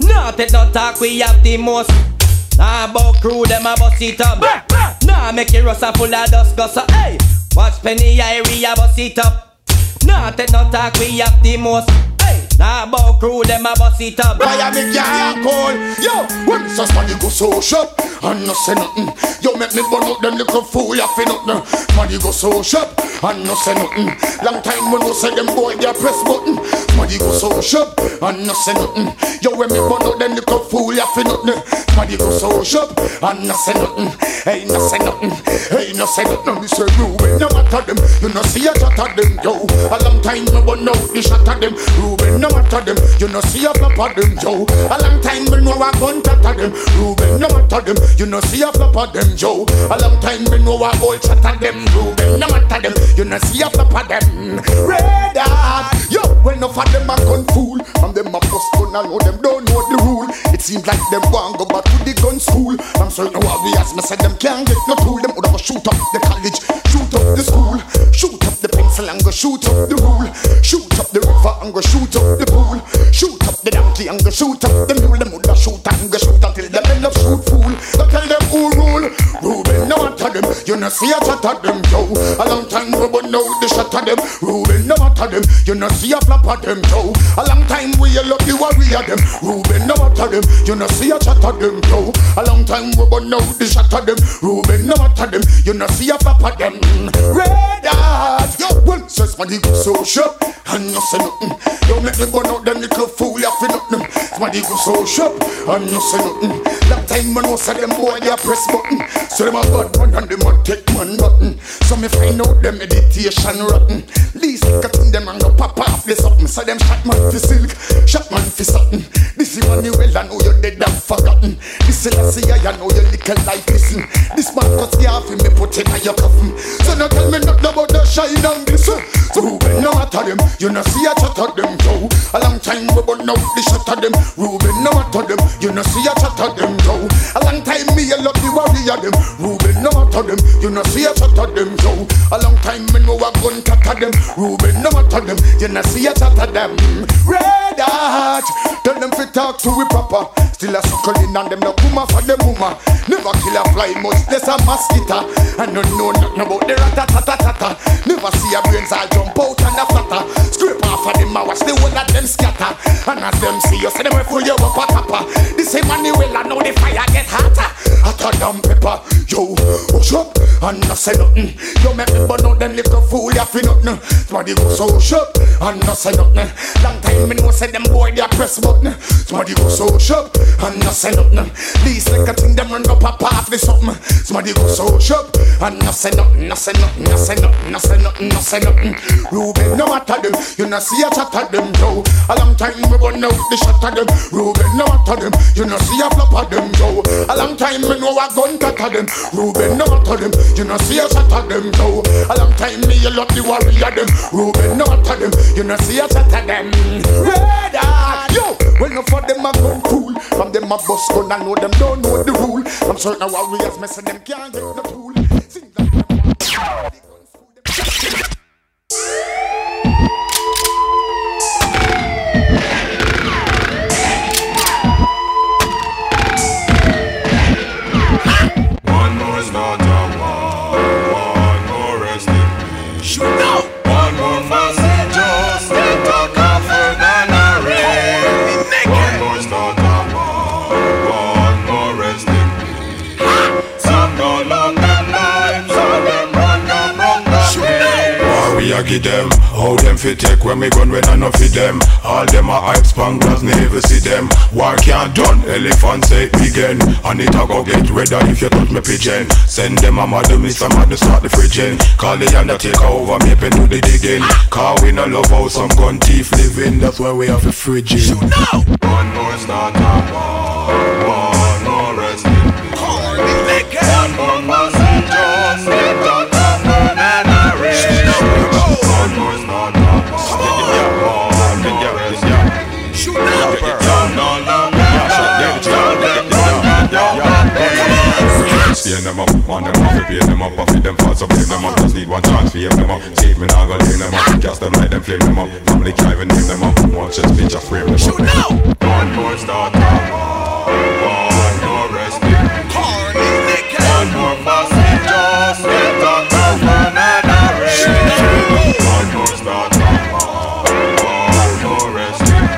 Nah take no talk we have the most. Nah bow crew them a bust it up. Nah make it rust a full of dust gossip. Hey, watch Penny Irie a bust it up. Nah take no talk we have the most. Nah, about crew, them a bust it up. Why me can't call? Yo, when says money go so shop, and no say nothing. Yo, make me burn out them little fool, ya fin up now. Money go so shop, and no say nothing. Long time when no say them boy, ya press button. Money go so shop, and no say nothing. Yo, when me burn out them little fool, ya fin up now. Money go so shop, and no say nothing. Hey, no say nothing. Hey, no say nothing. This a Ruben, no matter them. You no see a shot at them, yo. A long time me burn out the shot at them, Ruben. No matter them, you no see a flop of them, Joe. A long time we know a gun chat at them, Ruben. No matter them, you no see a flop of them, Joe. A long time we know a gold chat at them, Ruben. No matter them, you no see a flop of them. Red Hot, yo, when no for them a gun fool, and them a bust gun and all them don't know the rule. It seems like them want go back to the gun school. I'm certain what we ask me said them can't get no tool. Them would have shoot up the college, shoot up the school, shoot up the pencil and go shoot up the rule, shoot up the river and go shoot up the pool, shoot up the donkey and go shoot up the mule. Them woulda shoot and go shoot until them end up shoot fool. Go tell them who rule. Ruben, no matter them, you no see a shot at them, yo. A long time we but know the shot at them. Ruben, no matter them, you no see a flop at them, yo. A long time we a love you worry at them. Ruben, no matter them, you no see a shot at them, yo. A long time we but know the shot at them. Ruben, no matter them, you no see a flop at them. Red Hot, yo. When says money go so short, and no say nothing, yo. Make me burn out them little fool, ya fin up them. Somebody go so shop, and no say nothing. That time man no say them boy, ya press button. So them a bad man and them a take man button. So me find out them meditation rotten. Least cutting them and go pop off the something. So them shot man for silk, shot man for satin. This is man you well and know you dead and forgotten. This is last year you know your little life listen. This man cuts you off him, me put it in your coffin. So no tell me nothing about the shine and glisten. So who will know at them, you no see a chat at them, yo. A long time we burn out the shot at them. Ruben, no matter them, you no see a shot at them, yo. A long time me a love the worry at them. Ruben, no matter them, you no see a shot at them, yo. A long time me know a gun cat at them. Ruben, no matter them, you no see a shot at them. Red Hot, tell them fi talk to we proper. Still a suckle in and them no kuma for them muma. Never kill a fly, much less a mosquito. I don't know nothing about the rat-a-tat-a-tat-a. Never see a brains all jump out and a flatter. Scrape off of them, I watch the whole of them scatter. And as them see you, say them will fool you up a topper. The same manual and now the fire get hotter. Hotter than pepper. Yo, hush up and not say nothing. Yo, make me burn out them little fool, ya fi nothing. Somebody go so hush up and not say nothing. Long time me no say them boy, they press button. Somebody go so hush up and not say nothing. These like a thing them run up a path with something. Somebody go so hush up and not say nothing, not say nothing, not say nothing, not say nothing, not say nothing. Ruben, no matter them, you no see a chat at them, yo. A long time we burn out the shot at them. Ruben, no matter them, you no see a flop at them, yo. A long time me know a gun cut at them. Ruben, no matter them, you no see a shot at them, yo. A long time me a love the worry at them. Ruben, no matter them, you no see a shot at them. Red Hot, yo. Well, no for them a gun fool, from them a bus gun and know them don't know the rule. I'm certain our warriors messing them can't get no tool. Sing that one. Give them how them fit take when me gun when I no fit them. All them are hype span glass never see them. War can't done, elephant say begin. And it a go get redder if you touch me pigeon. Send them a mother, Mister Mad to start the fridging. Call the undertaker over me pen do the digging. Cause we no love how some gun thief living. That's why we have a fridging. Shoot now! One more start a war, one more rest in peace. One more must just get on top and I rest. One more is not enough. One more is not enough. Shoot now. No, no, no, no, them up, man, them up, pay them up, pay them fast, up, pay them up. Just need one chance, pay them up. Save me now, go lay them up. Cast them like them, flame them up. Family drive and name them up. Watch this bitch, I frame them up. Shoot now. One more is not enough. One more rest in peace. One more fast, just get up, and I rest. One more start, one more rest.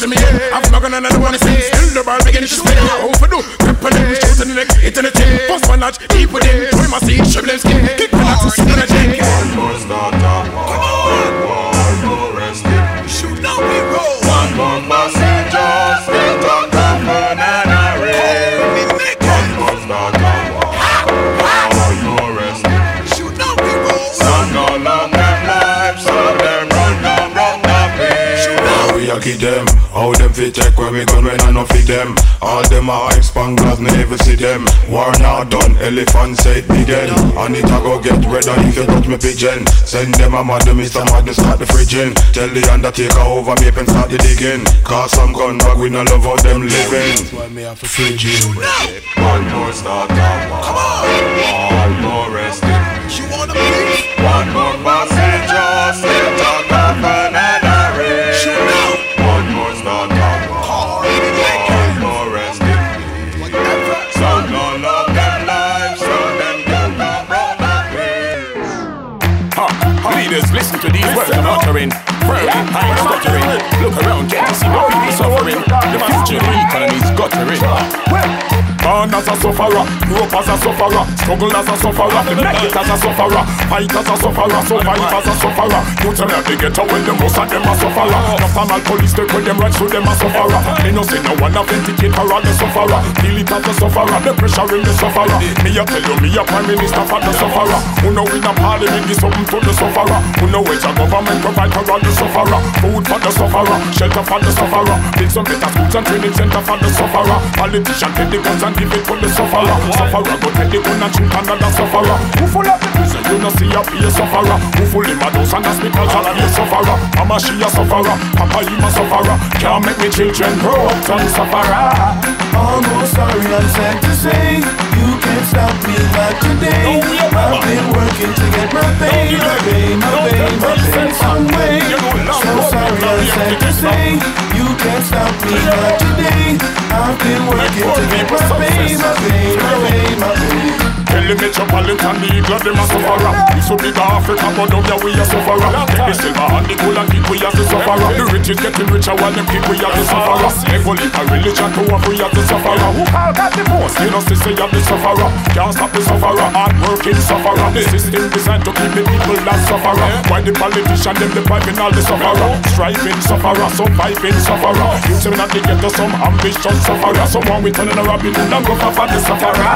out of me head. I'm fucking another one to see. Still the ball beginning to spin. How for do? Cripple them, shoot in the neck, hit in the tail. First one notch, deep within. Three must see, shrivel them skin. Kick the nuts, spin the jig. One more start up. Come on. One more rest it. Shoot now we roll. One more passenger. Give them, how them fit check where we gun when I not fit them. All them are expand glass, never see them. War not done, elephant said begin. And it a go get redder if you touch me pigeon. Send them a mad, Mister Madness start the fridging. Tell the undertaker over me and start the digging. Cause some gun back we no love how them living. That's why me have to fridging. One more start, come on. One more resting. You wanna be? One more passage, just let talk up and listen to these words I'm uttering. Worry, I ain't stuttering. Look around, get to see what people suffering. The future of the economy's guttering. Born as a sufferer, grew up as a sufferer, struggle as a sufferer, make it as a sufferer, fight as a sufferer, survive as a sufferer. You turn out the ghetto when the most of them are sufferer. The formal police take with them right through them a sufferer. They no say no one authenticate for all the sufferer. Feel it as a sufferer, the pressure in the sufferer. Me a tell you, me a prime minister for the sufferer. Who know in a parliament is something to the sufferer. Who know it's a government provide for all the sufferer. Food for the sufferer, shelter for the sufferer. Build some better schools and training center for the sufferer. Politicians take the guns and give it for the sufferer. Sufferer go take the gun and shoot another sufferer. Who full of the prison, you no see a be a sufferer. Who full in my house and that's because I'll be a sufferer. Mama she a sufferer, Papa you a sufferer. Can't make me children grow up some sufferer. Almost sorry I'm sad to say, you can't stop me back today. I've been working to get my pay, my pay, my pay, my pay some way. So sorry I'm sad to say, you can't stop me back today. I've been working to get my pay, my pay, my pay, my pay. Tell the metropolitan, the glad them a sufferer. It's so big Africa, but down there we a sufferer. Take the silver and the gold and keep we as the sufferer. The rich is getting richer while them keep we as the sufferer. Evil is a religion to what we as the sufferer. Who all got the most? You know, sister, you have the sufferer. Can't stop the sufferer, hard working sufferer. The system designed to keep the people that sufferer. Why the politician, them depriving all the sufferer. Striving sufferer, surviving sufferer. You seem not to get to some ambition sufferer. Someone we turn in a rabbit and go for the sufferer.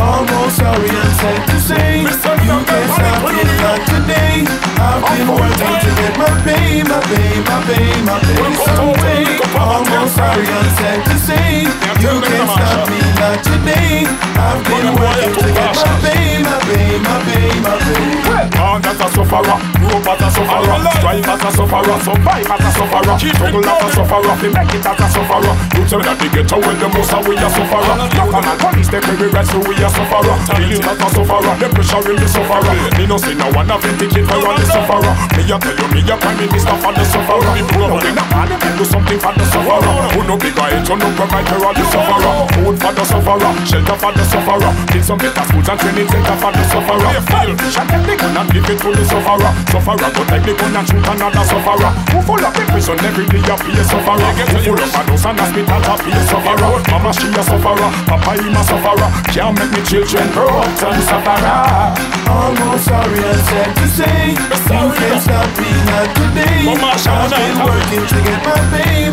Almost sorry I'm sad to say, you can't stop me back today. I've been working to get my pay, my pay, my pay, my pay some way. Almost sorry I'm sad to say, you can't stop me back today. I've been working to get my pay, my pay, my pay, my pay. Born as a sufferer, grew up as a sufferer, strive as a sufferer, survive as a sufferer, struggle as a sufferer, make it as a sufferer. You tell that they get away the most and we are sufferer. Not on a police, they can be right so we are sufferer. Feel it as a sufferer, the pressure in the sufferer. Me no say no one have been thinking for all the sufferer. Me a tell you, me a prime minister for the sufferer. Who know in a parliament do something for the sufferer. Who know bigger age, who know provide for all the sufferer. Food for the sufferer, shelter for the sufferer. Build some better schools and training center for the sufferer. Shut up the gun and give it to the sufferer. Sufferer go take the gun and shoot another sufferer. Who full of the prison every day a be a sufferer. Who full of a dose and hospital a be a sufferer. Mama she a sufferer, Papa him a sufferer. Can't make me children broke and sufferer. Almost sorry I said to say, you can't stop me not today. I've been working to get my pay,